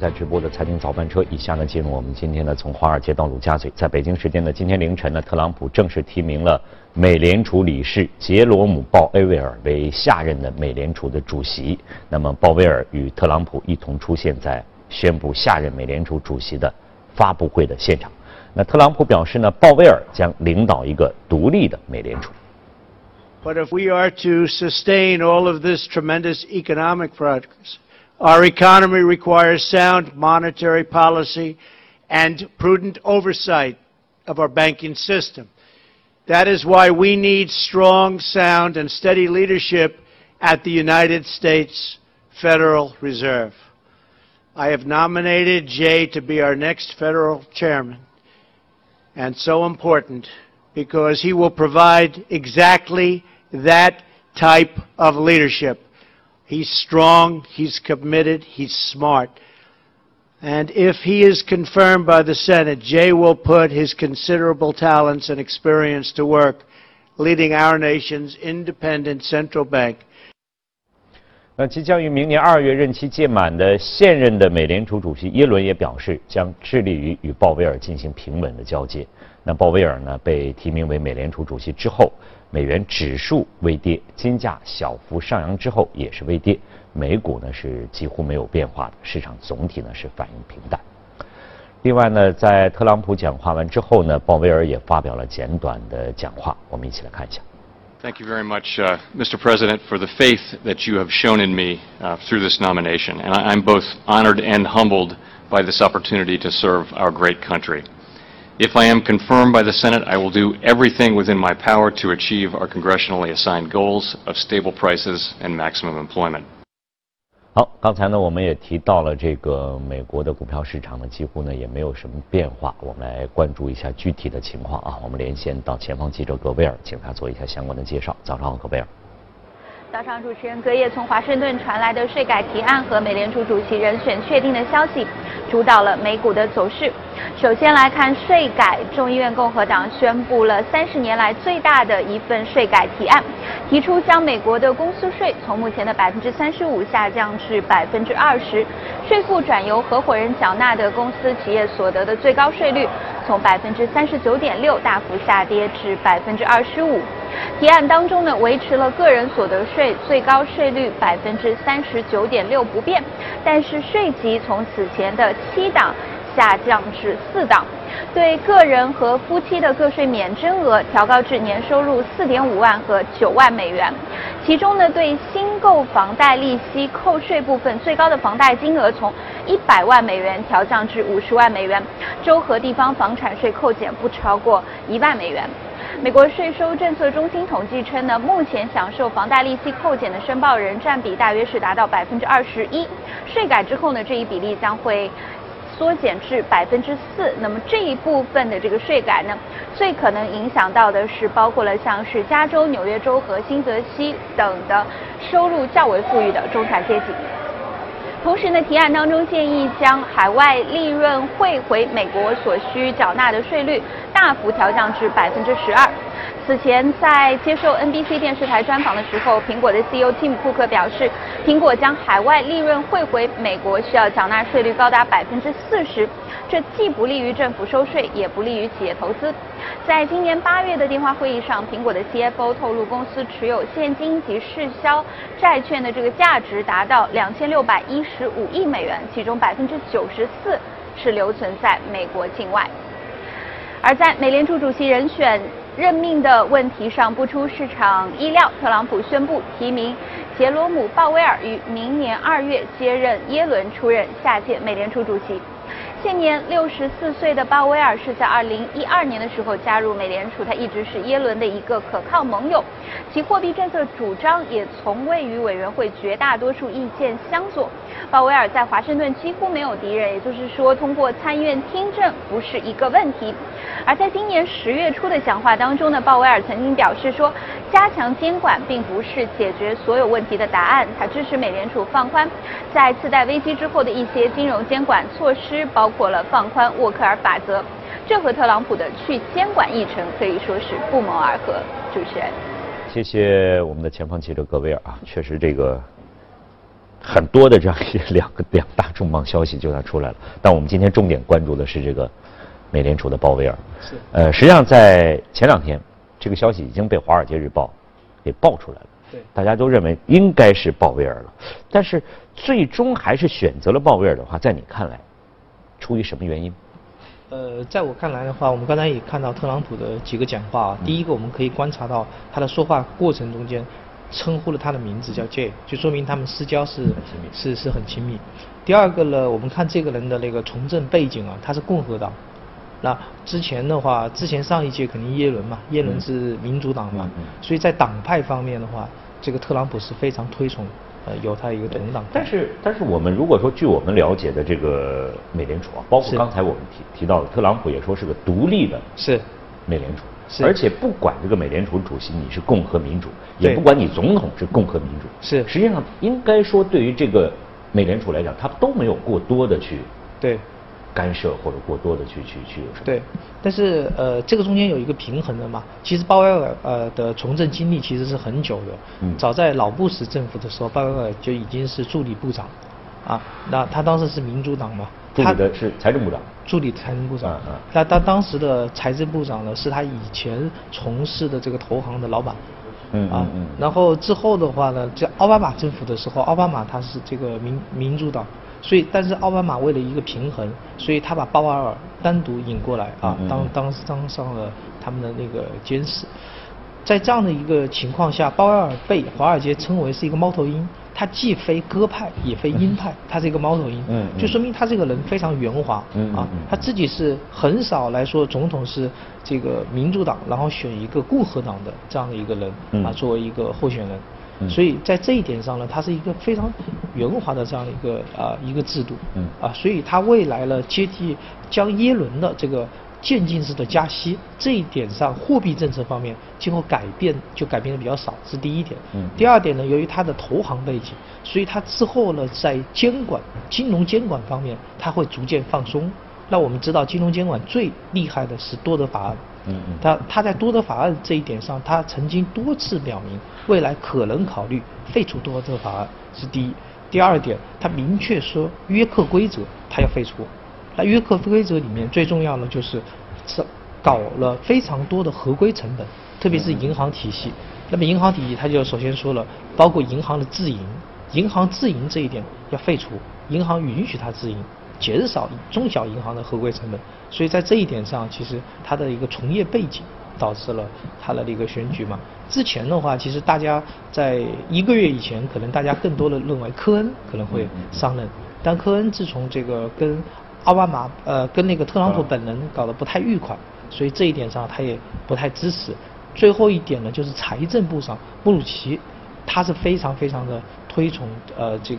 在直播的财经早班车，以下呢进入我们今天的从华尔街到陆家嘴。在北京时间的今天凌晨呢，特朗普正式提名了美联储理事杰罗姆·鲍威尔为下任的美联储的主席。那么鲍威尔与特朗普一同出现在宣布下任美联储主席的发布会的现场。那特朗普表示呢，鲍威尔将领导一个独立的美联储。But if we are to sustain all of this tremendous economic progress, our economy requires sound monetary policy and prudent oversight of our banking system. That is why we need strong, sound, and steady leadership at the United States Federal Reserve. I have nominated Jay to be our next federal chairman, and so important because he will provide exactly that type of leadership. He's strong, he's committed, he's smart. And if he is confirmed by the Senate, Jay will put his considerable talents and experience to work, leading our nation's independent central bank. 那即将于明年2月任期届满的现任的美联储主席耶伦也表示，将致力于与鲍威尔进行平稳的交接。那鲍威尔呢被提名为美联储主席之后，美元指数微跌，金价小幅上扬之后也是微跌，美股呢是几乎没有变化的，市场总体呢是反应平淡。另外呢，在特朗普讲话完之后呢，鲍威尔也发表了简短的讲话，我们一起来看一下。Thank you very much, Mr. President, for the faith that you have shown in me through this nomination, and I'm both honored and humbled by this opportunity to serve our great country. If I am confirmed by the Senate, I will do everything within my power to achieve our congressionally assigned goals of stable prices and maximum employment. 好，刚才呢我们也提到了这个美国的股票市场呢几乎呢也没有什么变化，我们来关注一下具体的情况啊。我们连线到前方记者葛威尔，请他做一下相关的介绍。早上好，葛威尔。早上，主持人。隔夜从华盛顿传来的税改提案和美联储主席人选确定的消息，主导了美股的走势。首先来看税改，众议院共和党宣布了30年来最大的一份税改提案，提出将美国的公司税从目前的35%下降至20%，税负转由合伙人缴纳的公司企业所得的最高税率从39.6%大幅下跌至25%。提案当中呢，维持了个人所得税最高税率39.6%不变，但是税级从此前的7档下降至4档，对个人和夫妻的个税免征额调高至年收入4.5万和9万美元。其中呢，对新购房贷利息扣税部分，最高的房贷金额从100万美元调降至50万美元，州和地方房产税扣减不超过1万美元。美国税收政策中心统计称呢，目前享受房贷利息扣减的申报人占比大约是达到21%，税改之后呢，这一比例将会缩减至4%。那么这一部分的这个税改呢，最可能影响到的是包括了像是加州、纽约州和新泽西等的收入较为富裕的中产阶级。同时呢，提案当中建议将海外利润汇回美国所需缴纳的税率大幅调降至12%。此前在接受 NBC 电视台专访的时候，苹果的 CEO 蒂姆·库克表示，苹果将海外利润汇回美国需要缴纳税率高达40%，这既不利于政府收税，也不利于企业投资。在今年8月的电话会议上，苹果的 CFO 透露，公司持有现金及市销债券的这个价值达到2615亿美元，其中94%是留存在美国境外。而在美联储主席人选任命的问题上，不出市场意料，特朗普宣布提名杰罗姆·鲍威尔于明年2月接任耶伦，出任下届美联储主席。现年64岁的鲍威尔是在2012年的时候加入美联储，他一直是耶伦的一个可靠盟友，其货币政策主张也从未与委员会绝大多数意见相左。鲍威尔在华盛顿几乎没有敌人，也就是说，通过参议院听证不是一个问题。而在今年10月初的讲话当中呢，鲍威尔曾经表示说，加强监管并不是解决所有问题的答案，他支持美联储放宽在次贷危机之后的一些金融监管措施，包括了放宽沃克尔法则。这和特朗普的去监管议程可以说是不谋而合。主持人，谢谢我们的前方记者葛威尔啊，确实这个很多的这样两大重磅消息就算出来了。但我们今天重点关注的是这个美联储的鲍威尔。是。实际上在前两天，这个消息已经被《华尔街日报》给爆出来了。对。大家都认为应该是鲍威尔了，但是最终还是选择了鲍威尔的话，在你看来，出于什么原因？在我看来的话，我们刚才也看到特朗普的几个讲话啊。第一个，我们可以观察到他的说话过程中间，称呼了他的名字叫 Jay， 就说明他们私交是很亲密。第二个呢，我们看这个人的那个从政背景啊，他是共和党。那之前的话，上一届肯定耶伦嘛，耶伦是民主党嘛，所以在党派方面的话，这个特朗普是非常推崇犹太一个同党。但是我们如果说据我们了解的这个美联储啊，包括刚才我们提到的特朗普也说是个独立的美联储。而且不管这个美联储主席你是共和民主，也不管你总统是共和民主，是实际上应该说对于这个美联储来讲，他都没有过多的去干涉或者过多的去有什么。对，但是这个中间有一个平衡的嘛。其实鲍威尔的从政经历其实是很久的，早在老布什政府的时候，鲍威尔就已经是助理部长啊。那他当时是民主党嘛。助理的是财政部长。助理财政部长。那他当时的财政部长呢，是他以前从事的这个投行的老板。然后之后的话呢，在奥巴马政府的时候，奥巴马他是这个民主党，所以但是奥巴马为了一个平衡，所以他把鲍威尔单独引过来啊，当上了他们的那个监事。在这样的一个情况下，鲍威尔被华尔街称为是一个猫头鹰，他既非鸽派也非鹰派，他是一个猫头鹰，就说明他这个人非常圆滑啊。他自己是很少来说总统是这个民主党，然后选一个共和党的这样的一个人啊，作为一个候选人。所以在这一点上呢，它是一个非常圆滑的这样一个一个制度啊。所以它未来呢接替将耶伦的这个渐进式的加息，这一点上货币政策方面今后改变的比较少，是第一点。第二点呢，由于它的投行背景，所以它之后呢在金融监管方面它会逐渐放松。那我们知道金融监管最厉害的是多德法案。他在多德法案这一点上，他曾经多次表明未来可能考虑废除多德法案，是第一。第二点，他明确说约克规则他要废除。那约克规则里面最重要的就是搞了非常多的合规成本，特别是银行体系。那么银行体系他就首先说了，包括银行的自营，银行自营这一点要废除，银行允许他自营，减少中小银行的合规成本。所以在这一点上，其实他的一个从业背景导致了他的一个选举嘛。之前的话，其实大家在一个月以前，可能大家更多的认为科恩可能会上任，但科恩自从这个跟奥巴马跟那个特朗普本人搞得不太愉快，所以这一点上他也不太支持。最后一点呢，就是财政部长布鲁奇，他是非常的推崇这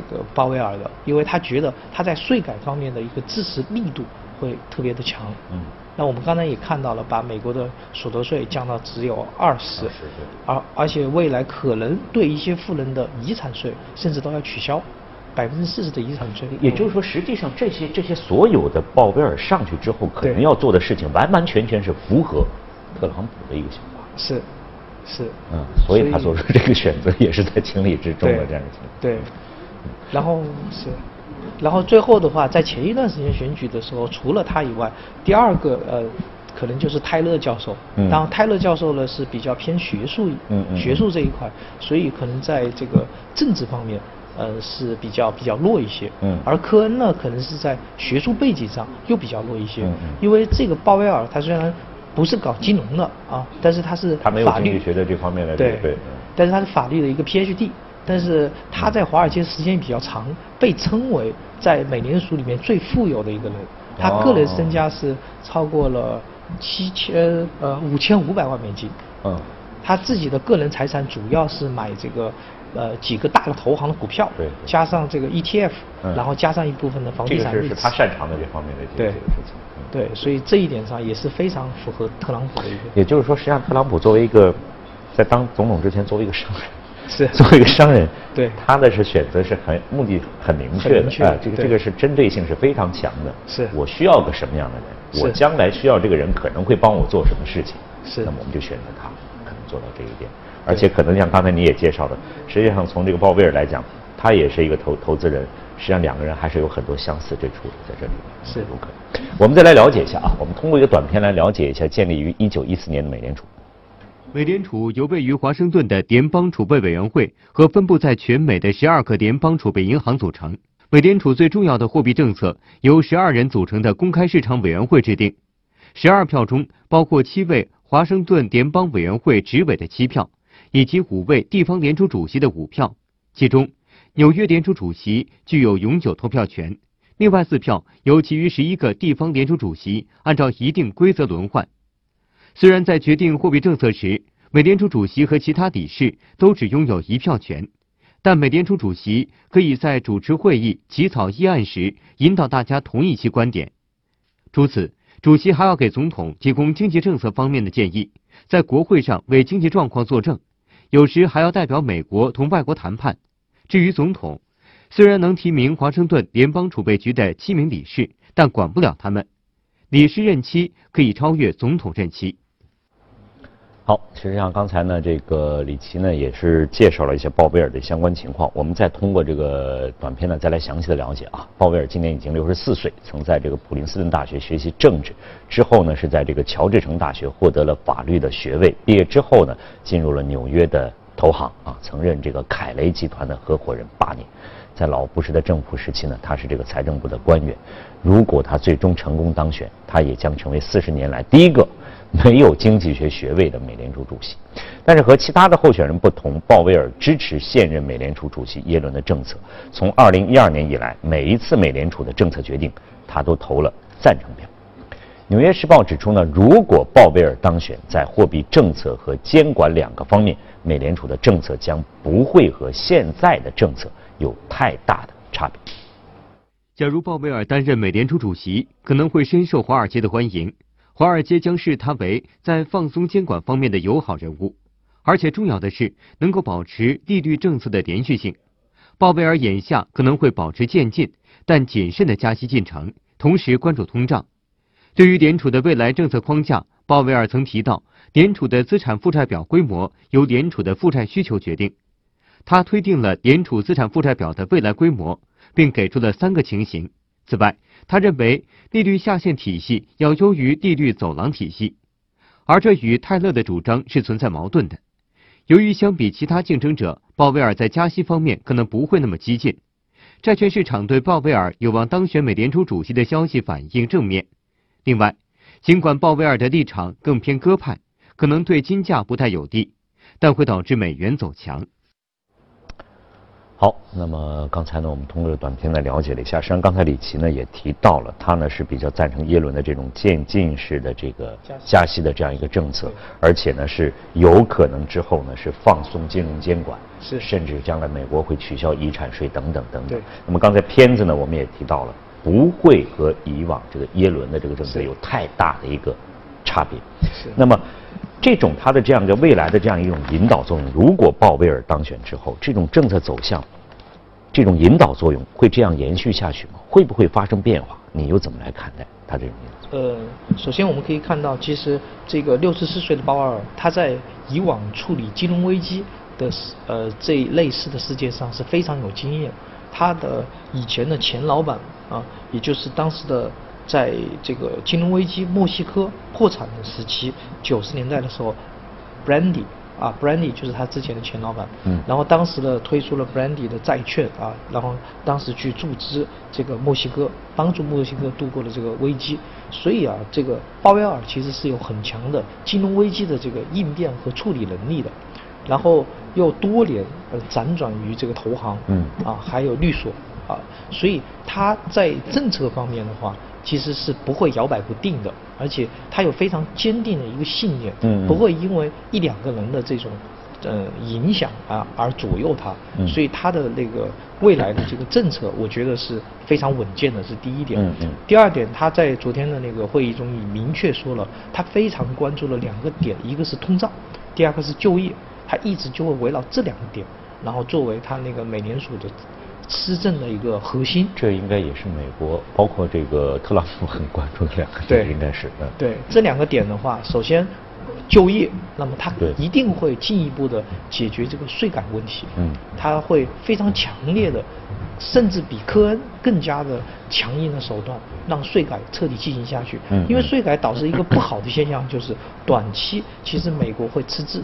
个鲍威尔的，因为他觉得他在税改方面的一个支持力度会特别的强。那我们刚才也看到了，把美国的所得税降到只有20%，而且未来可能对一些富人的遗产税甚至都要取消40%的遗产税。也就是说，实际上这些所有的鲍威尔上去之后可能要做的事情，完完全全是符合特朗普的一个想法。是，所以他做出这个选择也是在情理之中的这样一个情况。对，然后最后的话，在前一段时间选举的时候，除了他以外，第二个可能就是泰勒教授。当然泰勒教授呢是比较偏学术这一块，所以可能在这个政治方面是比较弱一些。而科恩呢，可能是在学术背景上又比较弱一些，因为这个鲍威尔他虽然不是搞金融的啊，但是他没有经济学的这方面的对，但是他是法律的一个 PhD， 但是他在华尔街时间比较长，被称为在美联储里面最富有的一个人。他个人身家是超过了5500万美金。他自己的个人财产主要是买这个几个大的投行的股票，加上这个 ETF， 然后加上一部分的房地产。这个是他擅长的这方面的这些事情。对，所以这一点上也是非常符合特朗普的一个。也就是说，实际上特朗普作为一个在当总统之前作为一个商人，对，他的选择是目的很明确的啊。这个是针对性是非常强的。是，我需要个什么样的人？我将来需要这个人可能会帮我做什么事情？是，那么我们就选择他，可能做到这一点。而且可能像刚才你也介绍的，实际上从这个鲍威尔来讲，他也是一个投资人，实际上两个人还是有很多相似之处的在这里。是，我们再来了解一下啊，我们通过一个短片来了解一下建立于1914年的美联储。美联储由位于华盛顿的联邦储备委员会和分布在全美的12个联邦储备银行组成。美联储最重要的货币政策由12人组成的公开市场委员会制定，12票中包括7位华盛顿联邦委员会执委的7票，以及5位地方联储主席的5票，其中纽约联储主席具有永久投票权，另外4票由其余11个地方联储主席按照一定规则轮换。虽然在决定货币政策时，美联储主席和其他理事都只拥有1票权，但美联储主席可以在主持会议、起草议案时引导大家同意其观点。除此，主席还要给总统提供经济政策方面的建议，在国会上为经济状况作证，有时还要代表美国同外国谈判。至于总统，虽然能提名华盛顿联邦储备局的7名理事，但管不了他们。理事任期可以超越总统任期。好，实际上刚才呢，这个李琦呢也是介绍了一些鲍威尔的相关情况，我们再通过这个短片呢再来详细的了解啊。鲍威尔今年已经64岁，曾在这个普林斯顿大学学习政治，之后呢是在这个乔治城大学获得了法律的学位，毕业之后呢进入了纽约的投行啊，曾任这个凯雷集团的合伙人8年。在老布什的政府时期呢，他是这个财政部的官员。如果他最终成功当选，他也将成为40年来第一个没有经济学学位的美联储主席。但是和其他的候选人不同，鲍威尔支持现任美联储主席耶伦的政策。从2012年以来，每一次美联储的政策决定，他都投了赞成票。《纽约时报》指出呢，如果鲍威尔当选，在货币政策和监管2个方面，美联储的政策将不会和现在的政策有太大的差别。假如鲍威尔担任美联储主席，可能会深受华尔街的欢迎，华尔街将视他为在放松监管方面的友好人物，而且重要的是能够保持利率政策的连续性。鲍威尔眼下可能会保持渐进但谨慎的加息进程，同时关注通胀。对于联储的未来政策框架，鲍威尔曾提到，联储的资产负债表规模由联储的负债需求决定。他推定了联储资产负债表的未来规模，并给出了3个情形。此外，他认为利率下限体系要优于利率走廊体系，而这与泰勒的主张是存在矛盾的。由于相比其他竞争者，鲍威尔在加息方面可能不会那么激进。债券市场对鲍威尔有望当选美联储主席的消息反应正面。另外，尽管鲍威尔的立场更偏鸽派，可能对金价不太有利，但会导致美元走强。好，那么刚才呢，我们通过短片来了解了一下。实际上，刚才李琦呢也提到了，他呢是比较赞成耶伦的这种渐进式的这个加息的这样一个政策，而且呢是有可能之后呢是放松金融监管，是甚至将来美国会取消遗产税等等等等。那么刚才片子呢我们也提到了，不会和以往这个耶伦的这个政策有太大的一个差别。那么这种它的这样一个未来的这样一种引导作用，如果鲍威尔当选之后，这种政策走向，这种引导作用会这样延续下去吗？会不会发生变化？你又怎么来看待它这种引导作用？首先我们可以看到，其实这个64岁的鲍威尔，他在以往处理金融危机的这一类似的事件上是非常有经验。他的以前的前老板啊，也就是当时的在这个金融危机墨西哥破产的时期，90年代的时候 Brandy 就是他之前的前老板，然后当时呢推出了 Brandy 的债券啊，然后当时去注资这个墨西哥，帮助墨西哥度过了这个危机。所以啊，这个鲍威尔其实是有很强的金融危机的这个应变和处理能力的，然后又多年辗转于这个投行，还有律所啊，所以他在政策方面的话，其实是不会摇摆不定的，而且他有非常坚定的一个信念，不会因为1-2个人的这种影响啊而左右他，所以他的那个未来的这个政策，我觉得是非常稳健的，是第一点。第二点，他在昨天的那个会议中也明确说了，他非常关注了2个点，一个是通胀，第2个是就业。他一直就会围绕这2个点，然后作为他那个美联储的施政的一个核心。这应该也是美国，包括这个特朗普很关注的2个点，应该是。对，这2个点的话，首先就业，那么它一定会进一步的解决这个税改问题。嗯，它会非常强烈的，甚至比科恩更加的强硬的手段，让税改彻底进行下去。嗯，因为税改导致一个不好的现象就是短期其实美国会赤字，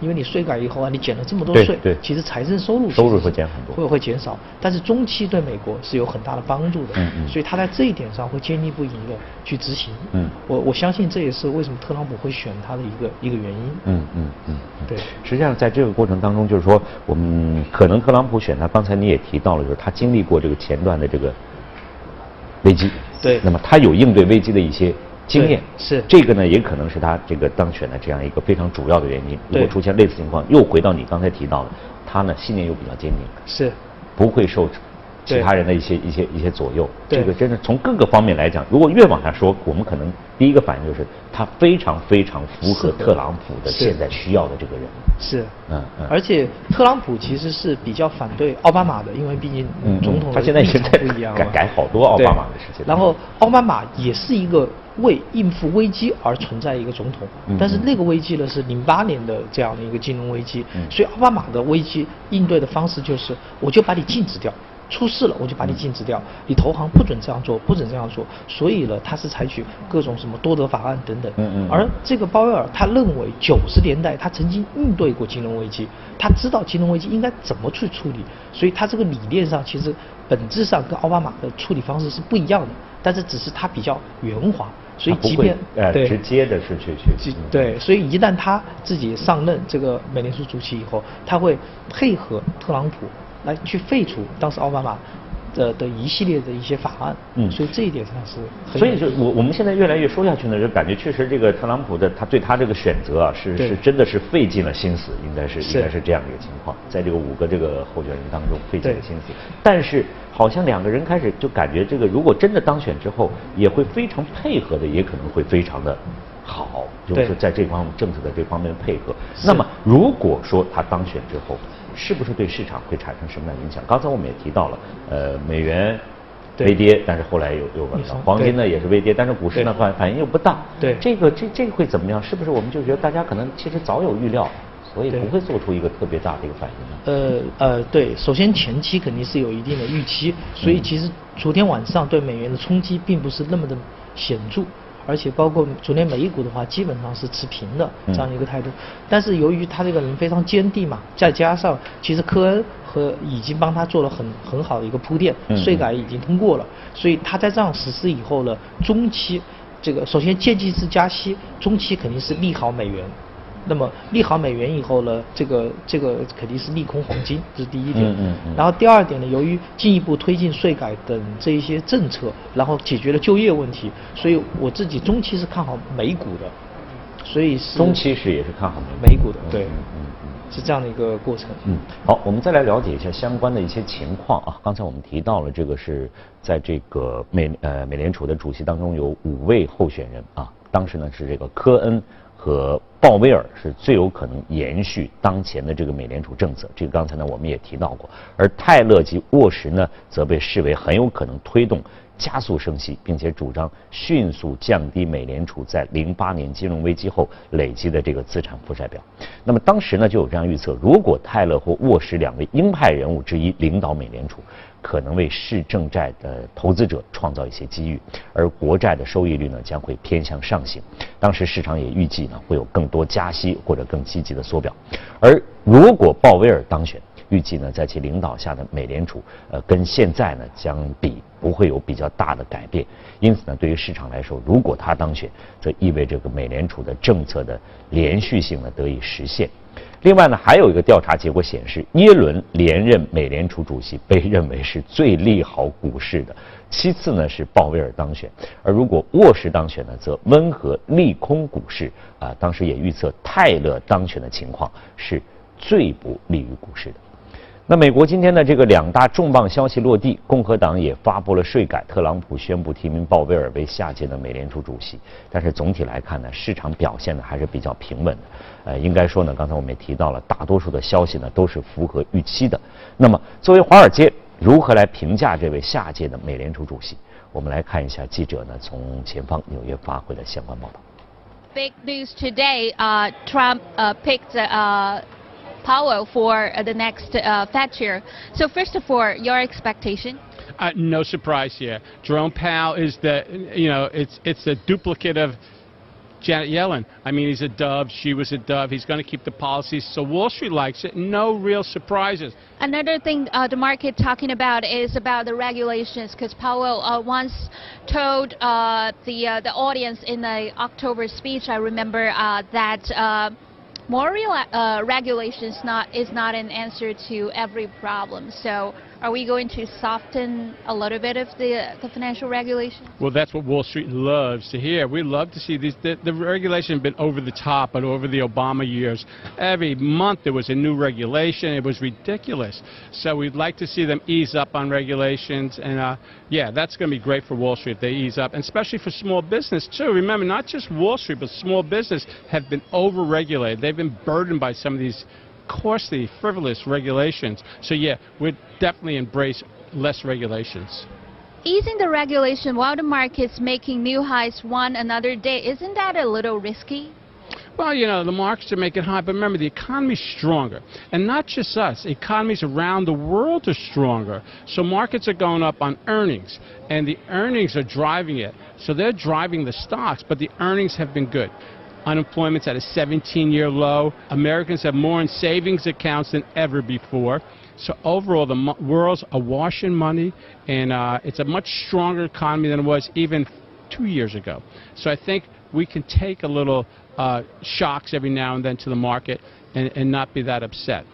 因为你税改以后啊，你减了这么多税，其实财政收入会减很多，会减少，但是中期对美国是有很大的帮助的。嗯嗯，所以他在这一点上会坚定不移的去执行。嗯，我相信这也是为什么特朗普会选他的一个原因。嗯嗯嗯，对。实际上在这个过程当中，就是说我们可能特朗普选他，刚才你也提到了，就是他经历过这个前段的这个危机。对。那么他有应对危机的一些经验，是这个呢，也可能是他这个当选的这样一个非常主要的原因。如果出现类似情况，又回到你刚才提到的，他呢信念又比较坚定，是不会受其他人的一些左右。这个真的从各个方面来讲，如果越往下说，我们可能第一个反应就是他非常非常符合特朗普的现在需要的这个人。是，嗯嗯。而且特朗普其实是比较反对奥巴马的，因为毕竟总统他现在不一样，改好多奥巴马的事情。然后奥巴马也是一个为应付危机而存在一个总统，但是那个危机呢是08年的这样的一个金融危机，所以奥巴马的危机应对的方式就是我就把你禁止掉，出事了我就把你禁止掉，你投行不准这样做，不准这样做，所以呢他是采取各种什么多德法案等等。而这个鲍威尔他认为90年代他曾经应对过金融危机，他知道金融危机应该怎么去处理，所以他这个理念上其实本质上跟奥巴马的处理方式是不一样的，但是只是他比较圆滑，所以即便直接的是去对，所以一旦他自己上任这个美联储主席以后，他会配合特朗普来去废除当时奥巴马的一系列的一些法案。嗯，所以这一点上是很，所以就我们现在越来越说下去呢，就感觉确实这个特朗普的他对他这个选择啊，是真的是费尽了心思，应该是这样的一个情况，在这个5个这个候选人当中费尽了心思，但是好像两个人开始就感觉这个如果真的当选之后也会非常配合的，也可能会非常的好，就是在这方面政策的这方面配合。那么如果说他当选之后，是不是对市场会产生什么样的影响？刚才我们也提到了，美元微跌，但是后来又往上，黄金呢也是微跌，但是股市呢反应又不大。对，这个会怎么样？是不是我们就觉得大家可能其实早有预料，所以不会做出一个特别大的一个反应呢？对，首先前期肯定是有一定的预期，所以其实昨天晚上对美元的冲击并不是那么的显著。而且包括昨天美股的话，基本上是持平的这样一个态度。但是由于他这个人非常坚定嘛，再加上其实科恩已经帮他做了很好的一个铺垫，税改已经通过了，所以他在这样实施以后呢，中期这个首先间接式加息，中期肯定是利好美元。那么利好美元以后呢，这个肯定是利空黄金，这是第一点。然后第二点呢，由于进一步推进税改等这一些政策，然后解决了就业问题，所以我自己中期是看好美股的，所以是中期是也是看好美股的，对。是这样的一个过程。嗯，好，我们再来了解一下相关的一些情况啊。刚才我们提到了这个是在这个美联储的主席当中有5位候选人啊，当时呢是这个科恩和鲍威尔是最有可能延续当前的这个美联储政策，这个刚才呢我们也提到过。而泰勒及沃什呢，则被视为很有可能推动加速升息，并且主张迅速降低美联储在08年金融危机后累积的这个资产负债表。那么当时呢就有这样预测，如果泰勒或沃什2位鹰派人物之一领导美联储，可能为市政债的投资者创造一些机遇，而国债的收益率呢将会偏向上行。当时市场也预计呢会有更多加息或者更积极的缩表。而如果鲍威尔当选，预计呢在其领导下的美联储跟现在呢将比不会有比较大的改变。因此呢对于市场来说，如果他当选，则意味这个美联储的政策的连续性呢得以实现。另外呢，还有一个调查结果显示，耶伦连任美联储主席被认为是最利好股市的，其次呢是鲍威尔当选，而如果沃什当选呢，则温和利空股市啊。当时也预测泰勒当选的情况是最不利于股市的。那美国今天的这个2大重磅消息落地，共和党也发布了税改，特朗普宣布提名鲍威尔为下届的美联储主席。但是总体来看呢，市场表现呢还是比较平稳的。应该说呢，刚才我们也提到了，大多数的消息呢都是符合预期的。那么作为华尔街如何来评价这位下届的美联储主席？我们来看一下记者呢从前方纽约发回的相关报道。big news today. Trump picked Powell for the next Fed chair. So first of all, your expectation? No surprise here. Jerome Powell is the, it's a duplicate of Janet Yellen. I mean, he's a dove. She was a dove. He's going to keep the policies. So Wall Street likes it. No real surprises. Another thing the market talking about is about the regulations, because Powell once told the audience in the October speech, I remember, that more regulations is not an answer to every problem. So are we going to soften a little bit of the financial regulation? Well, that's what Wall Street loves to hear. We love to see these. The regulation has been over the top, but over the Obama years, every month there was a new regulation. It was ridiculous. So we'd like to see them ease up on regulations. And yeah, that's going to be great for Wall Street if they ease up, and especially for small business, too. Remember, not just Wall Street, but small business have been over-regulated. They've been burdened by some of these costly, frivolous regulations. So yeah, we'd definitely embrace less regulations. Easing the regulation while the market's making new highs one another day, isn't that a little risky? Well, you know, the markets are making high, but remember, the economy's stronger. And not just us. Economies around the world are stronger. So markets are going up on earnings, and the earnings are driving it. So they're driving the stocks, but the earnings have been good. Unemployment's at a 17-year low. Americans have more in savings accounts than ever before. So overall, the world's awash in money, and it's a much stronger economy than it was even 2 years ago. So I think we can take a little shocks every now and then to the market and not be that upset.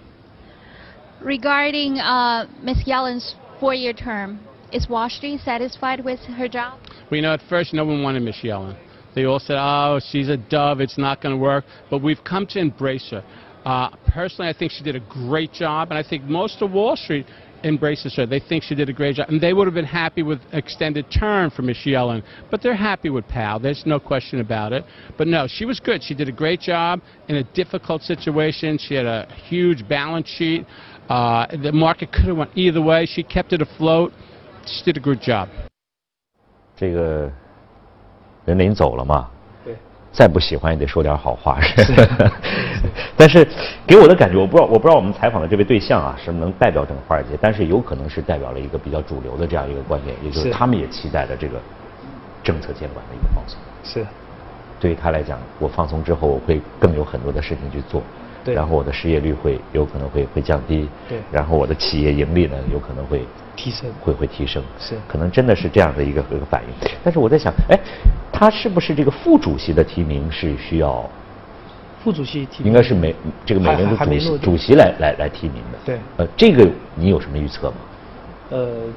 Regarding Ms. Yellen's four-year term, is Wall Street satisfied with her job? Well, you know, at first, no one wanted Ms. Yellen. They all said, oh, she's a dove, it's not going to work. But we've come to embrace her. Personally, I think she did a great job, and I think most of Wall Street embraces her. They think she did a great job, and they would have been happy with extended term for Ms. Yellen, but they're happy with Powell. There's no question about it. But no, she was good. She did a great job in a difficult situation. She had a huge balance sheet. The market could have went either way. She kept it afloat. She did a good job. 人临走了嘛，对，再不喜欢也得说点好话。但是给我的感觉，我不知道我们采访的这位对象啊，是能代表整个华尔街，但是有可能是代表了一个比较主流的这样一个观点，也就是他们也期待的这个政策监管的一个放松。是，对于他来讲，我放松之后，我会更有很多的事情去做，对，然后我的失业率会有可能会降低，对，然后我的企业盈利呢，有可能会提升，会提升，是，可能真的是这样的一个反应。但是我在想，哎。他是不是这个副主席的提名是需要？副主席提名应该是美联储主席来提名的。对。这个你有什么预测吗？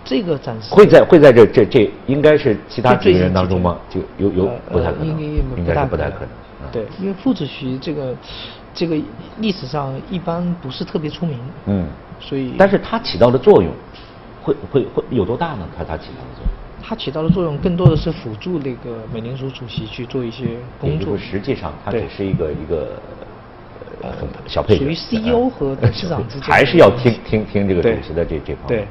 这个暂时会在这应该是其他几个人当中吗？就有不太可能，应该是不太可能。对，因为副主席这个历史上一般不是特别出名。嗯。所以。但是它起到的作用会有多大呢？它起到的作用？它起到的作用更多的是辅助那个美联储主席去做一些工作。实际上，它只是一个很小配角。属于 CEO 和董事长之间。还是要听这个主席的这方面。对，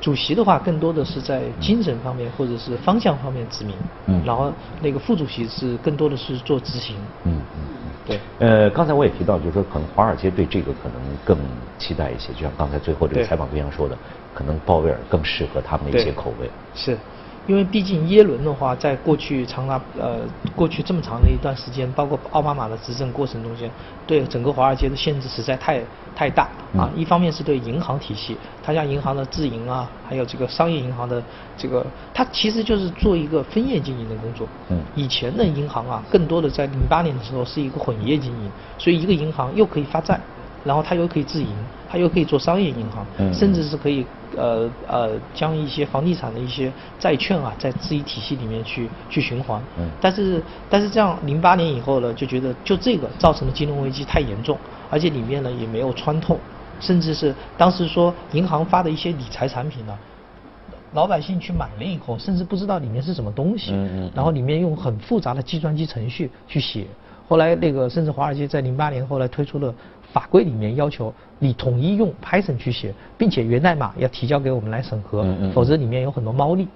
主席的话更多的是在精神方面或者是方向方面指明。嗯。然后那个副主席是更多的是做执行。嗯。对。刚才我也提到，就是说可能华尔街对这个可能更期待一些，就像刚才最后这个采访对象说的，可能鲍威尔更适合他们的一些口味。是。因为毕竟耶伦的话，在过去这么长的一段时间，包括奥巴马的执政过程中间，对整个华尔街的限制实在太大啊！一方面是对银行体系，他像银行的自营啊，还有这个商业银行的这个，它其实就是做一个分业经营的工作。以前的银行啊，更多的在08年的时候是一个混业经营，所以一个银行又可以发债，然后它又可以自营。它又可以做商业银行，甚至是可以将一些房地产的一些债券啊，在自己体系里面去循环。但是这样08年以后呢，就觉得就这个造成的金融危机太严重，而且里面呢也没有穿透，甚至是当时说银行发的一些理财产品呢，老百姓去买了以后，甚至不知道里面是什么东西，然后里面用很复杂的计算机程序去写。后来那个甚至华尔街在08年后来推出了法规，里面要求你统一用 Python 去写，并且源代码要提交给我们来审核，否则里面有很多猫腻。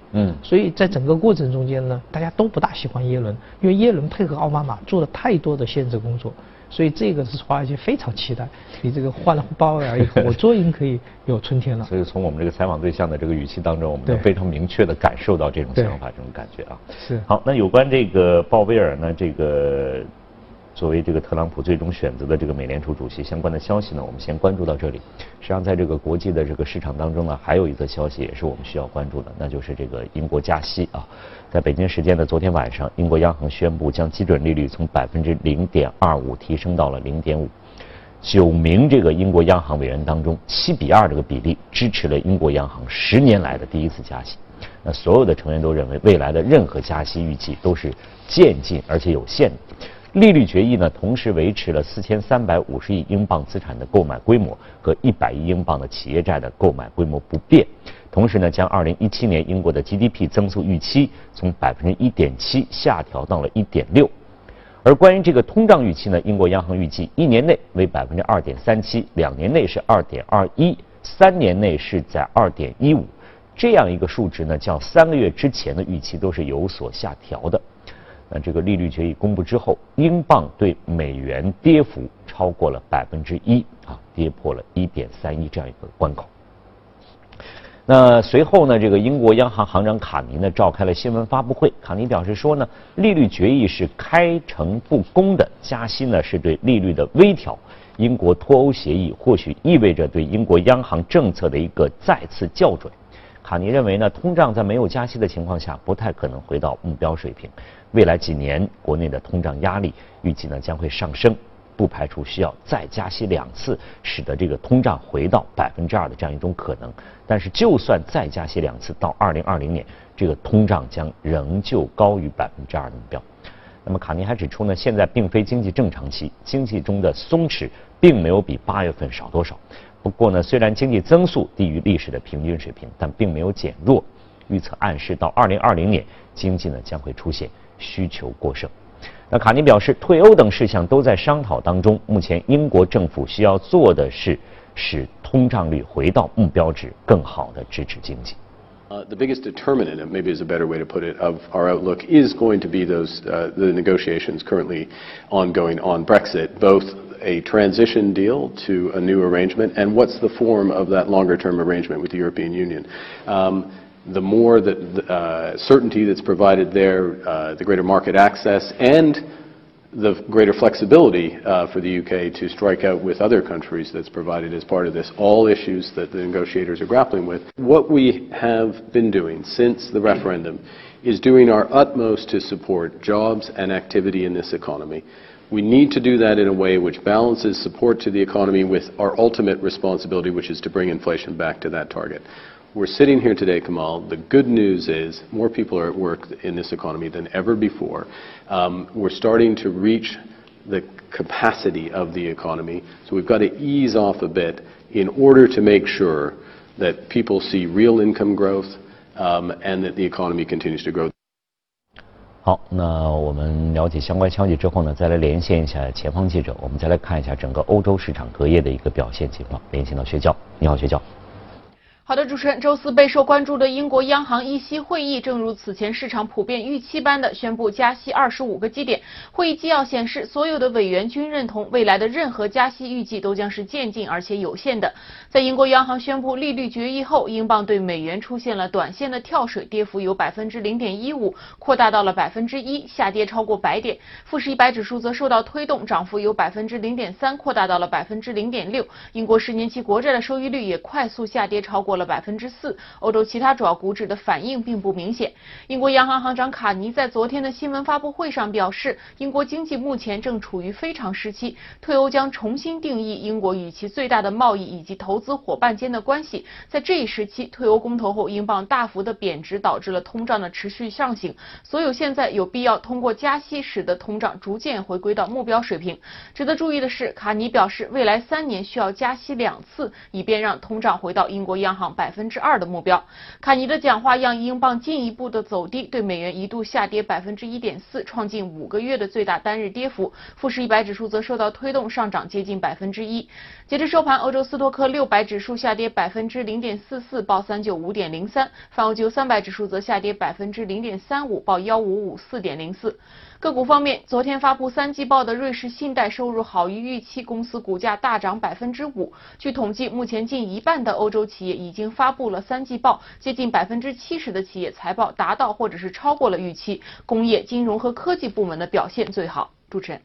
所以在整个过程中间呢，大家都不大喜欢耶伦，因为耶伦配合奥巴马做了太多的限制工作。所以这个是华尔街非常期待，你这个换了鲍威尔以后，我终于可以有春天了。所以从我们这个采访对象的这个语气当中，我们能非常明确的感受到这种想法、这种感觉啊。是。好，那有关这个鲍威尔呢，这个作为这个特朗普最终选择的这个美联储主席相关的消息呢，我们先关注到这里。实际上，在这个国际的这个市场当中呢，还有一则消息也是我们需要关注的，那就是这个英国加息啊。在北京时间的昨天晚上，英国央行宣布将基准利率从0.25%提升到了0.5%。9名这个英国央行委员当中，7比2这个比例支持了英国央行10年来的第一次加息。那所有的成员都认为，未来的任何加息预期都是渐进而且有限的。利率决议呢，同时维持了4350亿英镑资产的购买规模和100亿英镑的企业债的购买规模不变。同时呢，将2017年英国的 GDP 增速预期从1.7%下调到了1.6%。而关于这个通胀预期呢，英国央行预计1年内为2.37%，2年内是2.21%，3年内是在2.15%。这样一个数值呢，较3个月之前的预期都是有所下调的。那这个利率决议公布之后，英镑对美元跌幅超过了1%啊，跌破了1.31这样一个关口。那随后呢，这个英国央行行长卡尼呢召开了新闻发布会，卡尼表示说呢，利率决议是开诚布公的，加息呢是对利率的微调，英国脱欧协议或许意味着对英国央行政策的一个再次校准。卡尼认为呢，通胀在没有加息的情况下不太可能回到目标水平，未来几年国内的通胀压力预计呢将会上升，不排除需要再加息2次，使得这个通胀回到2%的这样一种可能。但是就算再加息2次，到2020年，这个通胀将仍旧高于2%的目标。那么卡尼还指出呢，现在并非经济正常期，经济中的松弛并没有比8月份少多少。不过呢，虽然经济增速低于历史的平均水平，但并没有减弱。预测暗示到2020年，经济呢将会出现需求过剩。那卡尼表示，退欧等事项都在商讨当中。目前英国政府需要做的是使通胀率回到目标值，更好地支持经济。The biggest determinant, and maybe is a better way to put it, of our outlook is going to be those the negotiations currently ongoing on Brexit, both a transition deal to a new arrangement and what's the form of that longer-term arrangement with the European Union. The more that certainty that's provided there, the greater market access and the greater flexibility for the UK to strike out with other countries that's provided as part of this, all issues that the negotiators are grappling with. What we have been doing since the referendum is doing our utmost to support jobs and activity in this economy. We need to do that in a way which balances support to the economy with our ultimate responsibility, which is to bring inflation back to that target. We're sitting here today, Kamal. The good news is more people are at work in this economy than ever before. We're starting to reach the capacity of the economy, so we've got to ease off a bit in order to make sure that people see real income growth and that the economy continues to grow. 好，那我们了解相关消息之后呢，再来连线一下前方记者，我们再来看一下整个欧洲市场隔夜的一个表现情况。连线到薛娇，你好，薛娇。好的，主持人，周四备受关注的英国央行议息会议，正如此前市场普遍预期般的宣布加息25个基点。会议纪要显示，所有的委员均认同未来的任何加息预计都将是渐进而且有限的。在英国央行宣布利率决议后，英镑对美元出现了短线的跳水，跌幅由0.15%扩大到了1%，下跌超过100点。富时100指数则受到推动，涨幅由0.3%扩大到了0.6%。英国10年期国债的收益率也快速下跌，超过了4%。欧洲其他主要股指的反应并不明显。英国央行行长卡尼在昨天的新闻发布会上表示，英国经济目前正处于非常时期，退欧将重新定义英国与其最大的贸易以及投资伙伴间的关系。在这一时期，退欧公投后，英镑大幅的贬值导致了通胀的持续上行，所以现在有必要通过加息使得通胀逐渐回归到目标水平。值得注意的是，卡尼表示，未来3年需要加息2次，以便让通胀回到英国央行往2%的目标。卡尼的讲话让英镑进一步的走低，对美元一度下跌1.4%，创近5个月的最大单日跌幅。富时100指数则受到推动上涨接近1%。截至收盘，欧洲斯托克600指数下跌0.44%，报395.03；泛欧300指数则下跌0.35%，报1554.04。个股方面，昨天发布3季报的瑞士信贷收入好于预期，公司股价大涨5%。据统计，目前近1半的欧洲企业已经发布了3季报，接近70%的企业财报达到或者是超过了预期。工业、金融和科技部门的表现最好。主持人。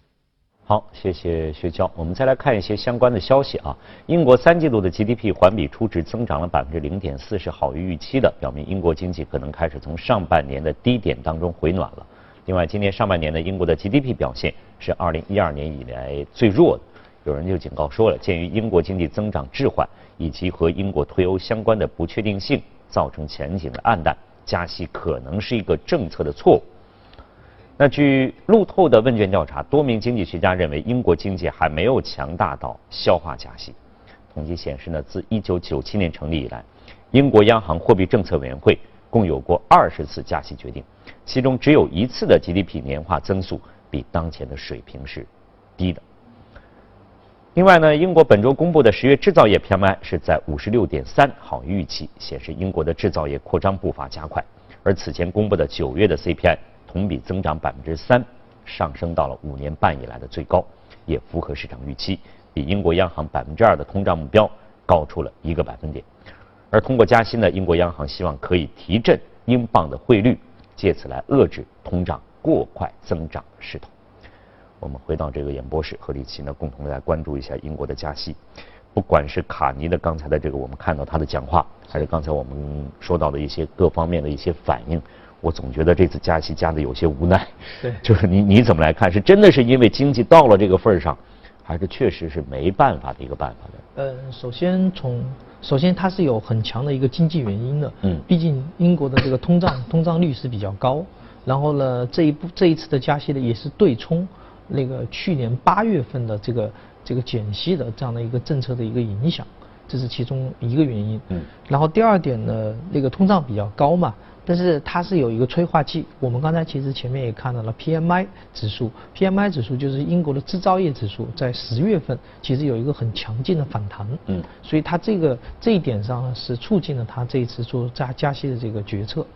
好，谢谢薛娇。我们再来看一些相关的消息啊。英国3季度的 GDP 环比初值增长了0.4%，是好于预期的，表明英国经济可能开始从上半年的低点当中回暖了。另外，今年上半年的英国的 GDP 表现是2012年以来最弱的。有人就警告说了，鉴于英国经济增长滞缓以及和英国脱欧相关的不确定性，造成前景的暗淡，加息可能是一个政策的错误。那据路透的问卷调查，多名经济学家认为英国经济还没有强大到消化加息。统计显示呢，自1997年成立以来，英国央行货币政策委员会共有过20次加息决定，其中只有1次的 GDP 年化增速比当前的水平是低的。另外呢，英国本周公布的10月制造业 PMI 是在 56.3， 好于预期，显示英国的制造业扩张步伐加快。而此前公布的9月的 CPI。同比增长3%，上升到了5年半以来的最高，也符合市场预期，比英国央行2%的通胀目标高出了1个百分点。而通过加息呢，英国央行希望可以提振英镑的汇率，借此来遏制通胀过快增长的势头。我们回到这个演播室，和李琦呢共同来关注一下英国的加息。不管是卡尼的刚才的这个我们看到他的讲话，还是刚才我们说到的一些各方面的一些反应。我总觉得这次加息加的有些无奈，就是你怎么来看？是真的是因为经济到了这个份儿上，还是确实是没办法的一个办法的？首先它是有很强的一个经济原因的，毕竟英国的这个通胀率是比较高，然后呢这一次的加息呢也是对冲那个去年8月份的这个减息的这样的一个政策的一个影响，这是其中一个原因。然后第二点呢，那个通胀比较高嘛。但是它是有一个催化剂，我们刚才其实前面也看到了 PMI 指数 ，PMI 指数就是英国的制造业指数，在10月份其实有一个很强劲的反弹，所以它这一点上呢是促进了它这一次做加息的这个决策，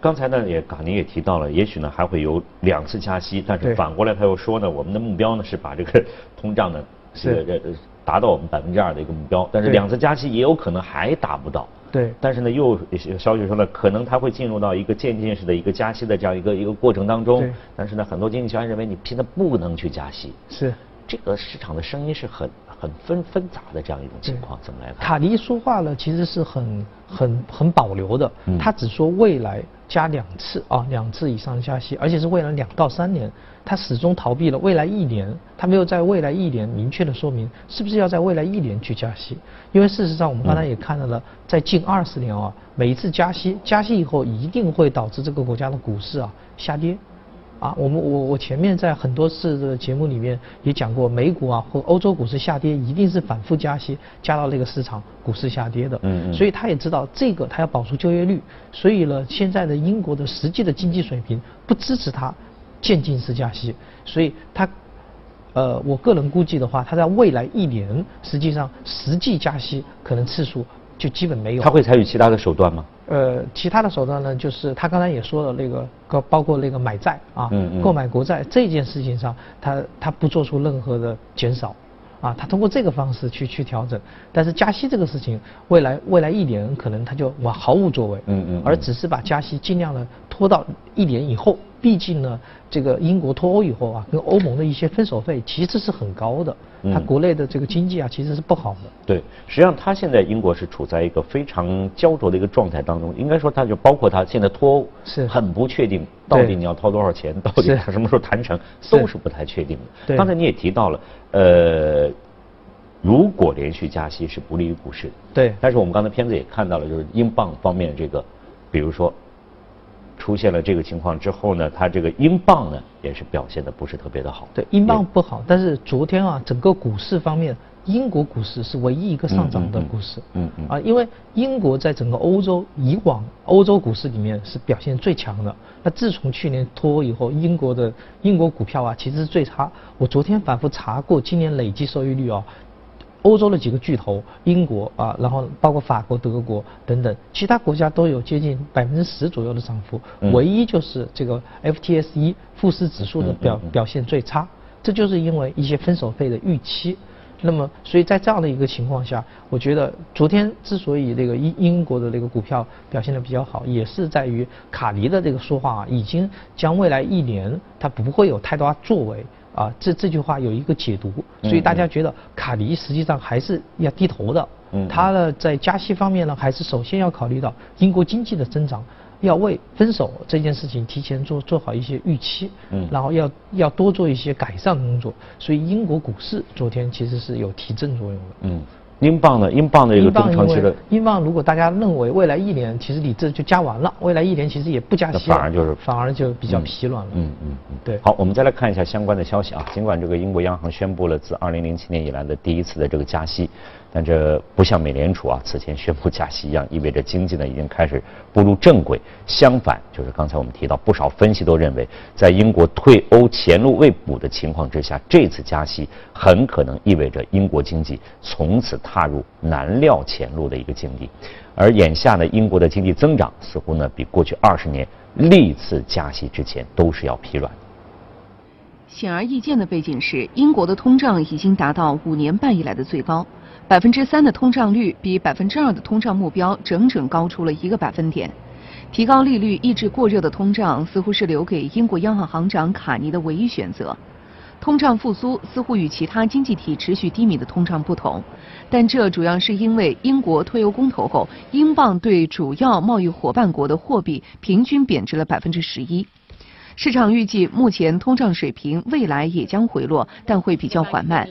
刚才呢也卡尼也提到了，也许呢还会有2次加息，但是反过来他又说呢，我们的目标呢是把这个通胀呢达到我们2%的一个目标，但是2次加息也有可能还达不到。对，但是呢，又消息说呢，可能它会进入到一个渐进式的一个加息的这样一个过程当中。但是呢，很多经济学家认为你现在不能去加息。是。这个市场的声音是很纷杂的这样一种情况，怎么来看？卡尼说话呢，其实是很保留的，他只说未来加2次啊，2次以上加息，而且是未来2到3年，他始终逃避了未来1年，他没有在未来1年明确的说明是不是要在未来1年去加息，因为事实上我们刚才也看到了，在近20年啊，每一次加息以后一定会导致这个国家的股市啊下跌。我前面在很多次的节目里面也讲过，美股啊和欧洲股市下跌一定是反复加息加到那个市场股市下跌的，所以他也知道这个他要保住就业率，所以呢现在的英国的实际的经济水平不支持他渐进式加息，所以他我个人估计的话，他在未来1年实际上实际加息可能次数就基本没有。他会采取其他的手段吗？其他的手段呢，就是他刚才也说了，那个包括那个买债啊，购买国债这件事情上，他不做出任何的减少，啊，他通过这个方式去调整。但是加息这个事情，未来1年可能他就毫无作为，而只是把加息尽量的拖到1年以后。毕竟呢，这个英国脱欧以后啊，跟欧盟的一些分手费其实是很高的，它国内的这个经济啊其实是不好的。对，实际上它现在英国是处在一个非常焦灼的一个状态当中，应该说它就包括它现在脱欧是很不确定，到底你要掏多少钱，到底它什么时候谈成都是不太确定的。对，刚才你也提到了，如果连续加息是不利于股市。对，但是我们刚才片子也看到了，就是英镑方面这个，比如说。出现了这个情况之后呢，它这个英镑呢也是表现的不是特别的好。对，英镑不好，但是昨天啊，整个股市方面英国股市是唯一一个上涨的股市，啊，因为英国在整个欧洲以往欧洲股市里面是表现最强的。那自从去年脱欧以后，英国股票啊其实是最差。我昨天反复查过，今年累计收益率啊，欧洲的几个巨头，英国啊，然后包括法国、德国等等，其他国家都有接近10%左右的涨幅，唯一就是这个 FTSE 富时指数的表现最差。这就是因为一些分手费的预期。那么，所以在这样的一个情况下，我觉得昨天之所以这个英国的这个股票表现得比较好，也是在于卡尼的这个说话啊，已经将未来一年它不会有太多作为啊，这句话有一个解读，所以大家觉得卡尼实际上还是要低头的，它呢在加息方面呢，还是首先要考虑到英国经济的增长。要为分手这件事情提前做好一些预期，然后要多做一些改善工作，所以英国股市昨天其实是有提振作用的。英镑呢？英镑的一个中长期的英镑，如果大家认为未来一年其实你这就加完了，未来一年其实也不加息，反而就比较疲软了。对。好，我们再来看一下相关的消息啊。尽管这个英国央行宣布了自2007年以来的第一次的这个加息，但这不像美联储啊此前宣布加息一样，意味着经济呢已经开始步入正轨。相反，就是刚才我们提到，不少分析都认为，在英国退欧前路未补的情况之下，这次加息很可能意味着英国经济从此踏入难料前路的一个境地，而眼下呢，英国的经济增长似乎呢比过去20年历次加息之前都是要疲软。显而易见的背景是，英国的通胀已经达到5年半以来的最高，3%的通胀率比2%的通胀目标整高出了1个百分点。提高利率抑制过热的通胀，似乎是留给英国央行行长卡尼的唯一选择。通胀复苏似乎与其他经济体持续低迷的通胀不同，但这主要是因为英国退欧公投后，英镑对主要贸易伙伴国的货币平均贬值了11%。市场预计目前通胀水平未来也将回落，但会比较缓慢。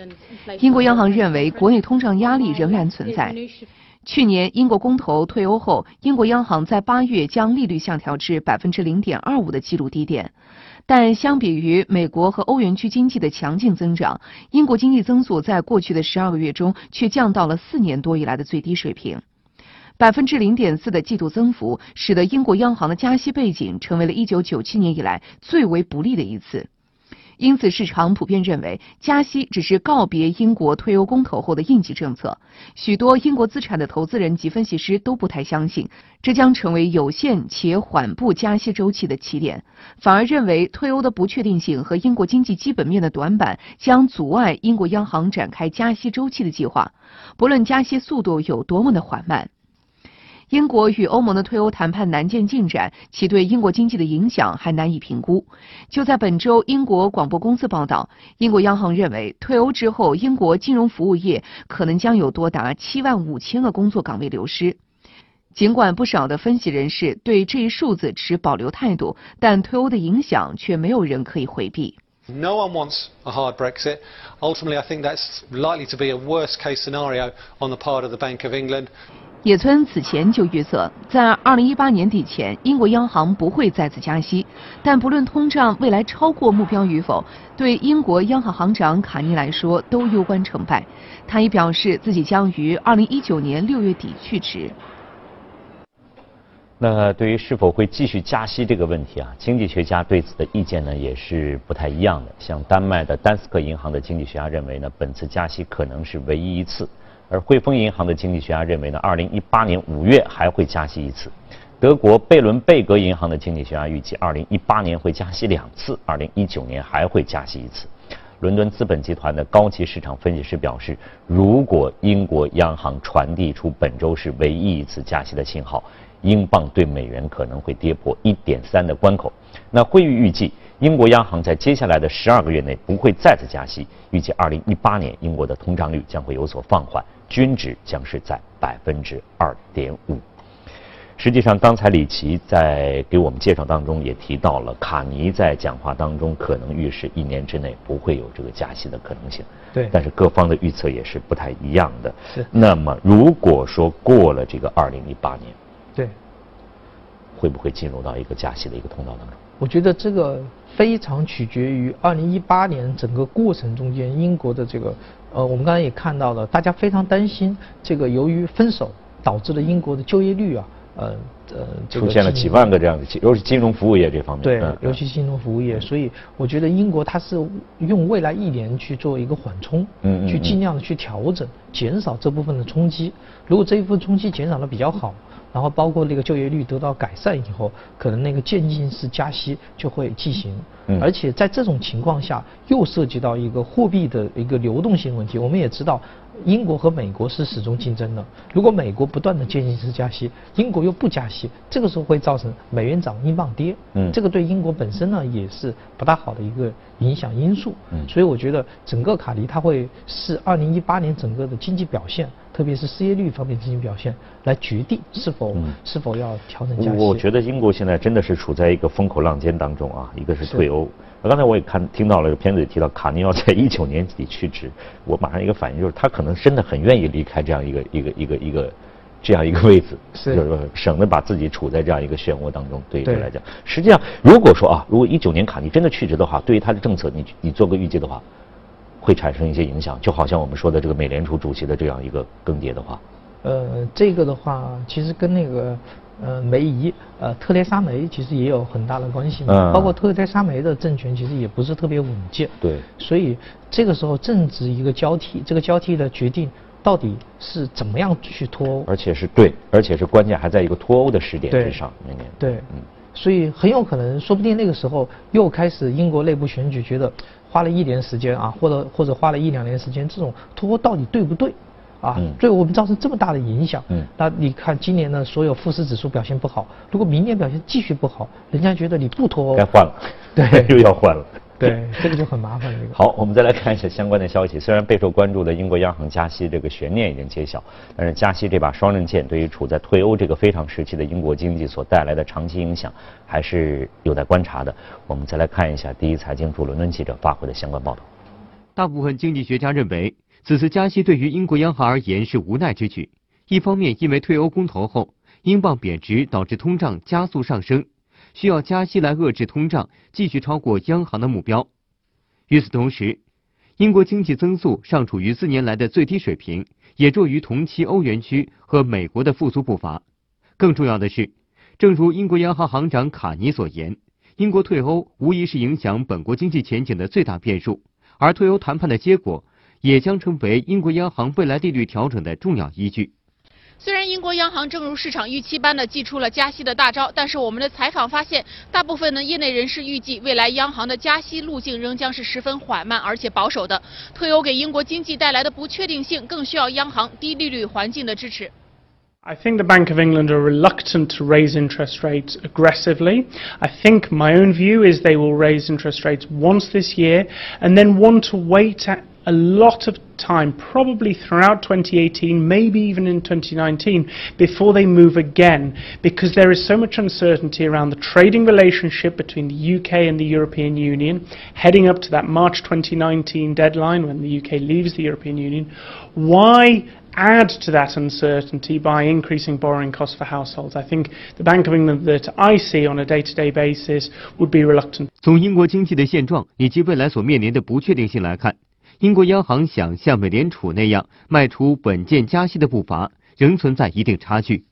英国央行认为国内通胀压力仍然存在。去年英国公投退欧后，英国央行在8月将利率下调至0.25%的纪录低点，但相比于美国和欧元区经济的强劲增长，英国经济增速在过去的12个月中却降到了4年多以来的最低水平。0.4% 的季度增幅，使得英国央行的加息背景成为了1997年以来最为不利的一次。因此，市场普遍认为，加息只是告别英国退欧公投后的应急政策。许多英国资产的投资人及分析师都不太相信，这将成为有限且缓步加息周期的起点，反而认为退欧的不确定性和英国经济基本面的短板将阻碍英国央行展开加息周期的计划，不论加息速度有多么的缓慢。英国与欧盟的退欧谈判难见进展，其对英国经济的影响还难以评估。就在本周，英国广播公司报道，英国央行认为退欧之后，英国金融服务业可能将有多达75,000个工作岗位流失。尽管不少的分析人士对这一数字持保留态度，但退欧的影响却没有人可以回避。No one wants a hard Brexit. Ultimately, I think that's likely to be a worst-case scenario on the part of the Bank of England.野村此前就预测，在2018年底前，英国央行不会再次加息。但不论通胀未来超过目标与否，对英国央行行长卡尼来说都攸关成败。他也表示自己将于2019年6月底去职。那对于是否会继续加息这个问题啊，经济学家对此的意见呢也是不太一样的。像丹麦的丹斯克银行的经济学家认为呢，本次加息可能是唯一一次。而汇丰银行的经济学家认为呢，2018年5月还会加息一次。德国贝伦贝格银行的经济学家预计2018年会加息2次，2019年还会加息1次。伦敦资本集团的高级市场分析师表示，如果英国央行传递出本周是唯一一次加息的信号，英镑对美元可能会跌破1.3的关口。那会议预计，英国央行在接下来的12个月内不会再次加息，预计2018年英国的通胀率将会有所放缓，均值将是在2.5%。实际上，刚才李琦在给我们介绍当中也提到了，卡尼在讲话当中可能预示1年之内不会有这个加息的可能性。对。但是各方的预测也是不太一样的。是。那么，如果说过了这个2018年，对，会不会进入到一个加息的一个通道当中？我觉得这个非常取决于2018年整个过程中间英国的这个我们刚才也看到了，大家非常担心这个由于分手导致了英国的就业率啊，出现了几万个这样的，尤其金融服务业这方面。对，尤其金融服务业，所以我觉得英国它是用未来1年去做一个缓冲，去尽量的去调整，减少这部分的冲击。如果这一部分冲击减少的比较好，然后包括那个就业率得到改善以后，可能那个渐进式加息就会进行。而且在这种情况下，又涉及到一个货币的一个流动性问题。我们也知道，英国和美国是始终竞争的。如果美国不断的渐进式加息，英国又不加息，这个时候会造成美元涨、英镑跌。这个对英国本身呢也是不大好的一个影响因素。所以我觉得整个卡尼它会是2018年整个的经济表现，特别是失业率方面经济表现来决定是否要调整加息。我觉得英国现在真的是处在一个风口浪尖当中啊，一个是退欧。刚才我也听到了片子也提到卡尼要在19年底去职，我马上一个反应就是他可能真的很愿意离开这样一个位置，就是省得把自己处在这样一个漩涡当中。对于这来讲，实际上如果说啊，如果19年卡尼真的去职的话，对于他的政策你做个预计的话，会产生一些影响，就好像我们说的这个美联储主席的这样一个更迭的话。这个的话其实跟那个梅姨特蕾莎梅其实也有很大的关系，包括特蕾莎梅的政权其实也不是特别稳健。对，所以这个时候正值一个交替，这个交替的决定到底是怎么样去脱欧，而且是关键还在一个脱欧的时点之上，明年。对，所以很有可能，说不定那个时候又开始英国内部选举，觉得花了1年时间啊，或者花了1-2年时间，这种脱欧到底对不对？啊，对我们造成这么大的影响。那你看今年的所有富时指数表现不好，如果明年表现继续不好，人家觉得你不脱欧该换了，对，又要换了，对，这个就很麻烦。好，我们再来看一下相关的消息。虽然备受关注的英国央行加息这个悬念已经揭晓，但是加息这把双刃剑对于处在退欧这个非常时期的英国经济所带来的长期影响还是有待观察的。我们再来看一下第一财经驻伦敦记者发回的相关报道。大部分经济学家认为，此次加息对于英国央行而言是无奈之举。一方面，因为退欧公投后英镑贬值导致通胀加速上升，需要加息来遏制通胀继续超过央行的目标。与此同时，英国经济增速尚处于4年来的最低水平，也弱于同期欧元区和美国的复苏步伐。更重要的是，正如英国央行行长卡尼所言，英国退欧无疑是影响本国经济前景的最大变数，而退欧谈判的结果也将成为英国央行未来利率调整的重要依据。虽然英国央行正如市场预期般的祭出了加息的大招，但是我们的采访发现，大部分的业内人士预计未来央行的加息路径仍将是十分缓慢而且保守的。退欧给英国经济带来的不确定性更需要央行低利率环境的支持。I think the Bank of England are reluctant to raise interest rates aggressively. I think my own view is they will raise interest rates once this year and then want to wait a lot of time, probably throughout 2018, maybe even in 2019, before they move again, because there is so much uncertainty around the trading relationship between the UK and the European Union, heading up to that March 2019 deadline when the UK leaves the European Union. Why add to that uncertainty by increasing borrowing costs for households? I think the Bank of England that I see on a day-to-day basis would be reluctant. 从英国经济的现状以及未来所面临的不确定性来看，英国央行想像美联储那样迈出稳健加息的步伐，仍存在一定差距。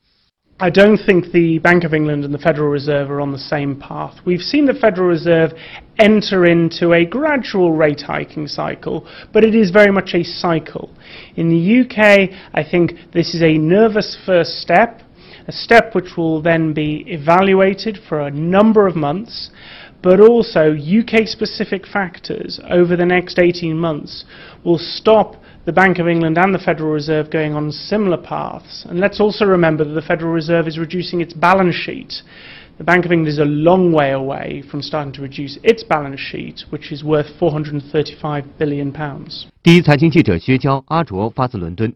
I don't think the Bank of England and the Federal Reserve are on the same path. We've seen the Federal Reserve enter into a gradual rate hiking cycle, but it is very much a cycle. In the UK, I think this is a nervous first step, a step which will then be evaluated for a number of months.But also UK-specific factors over the next 18 months will stop the Bank of England and the Federal Reserve going on similar paths. And let's also remember that the Federal Reserve is reducing its balance sheet. The Bank of England is a long way away from starting to reduce its balance sheet, which is worth £435 billion. 第一财经记者薛娇、阿卓发自伦敦。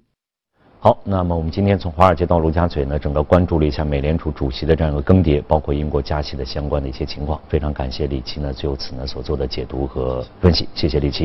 好，那么我们今天从华尔街到陆家嘴呢，整个关注了一下美联储主席的这样一个更迭，包括英国加息的相关的一些情况。非常感谢李琦呢，最后此呢所做的解读和分析，谢谢李琦。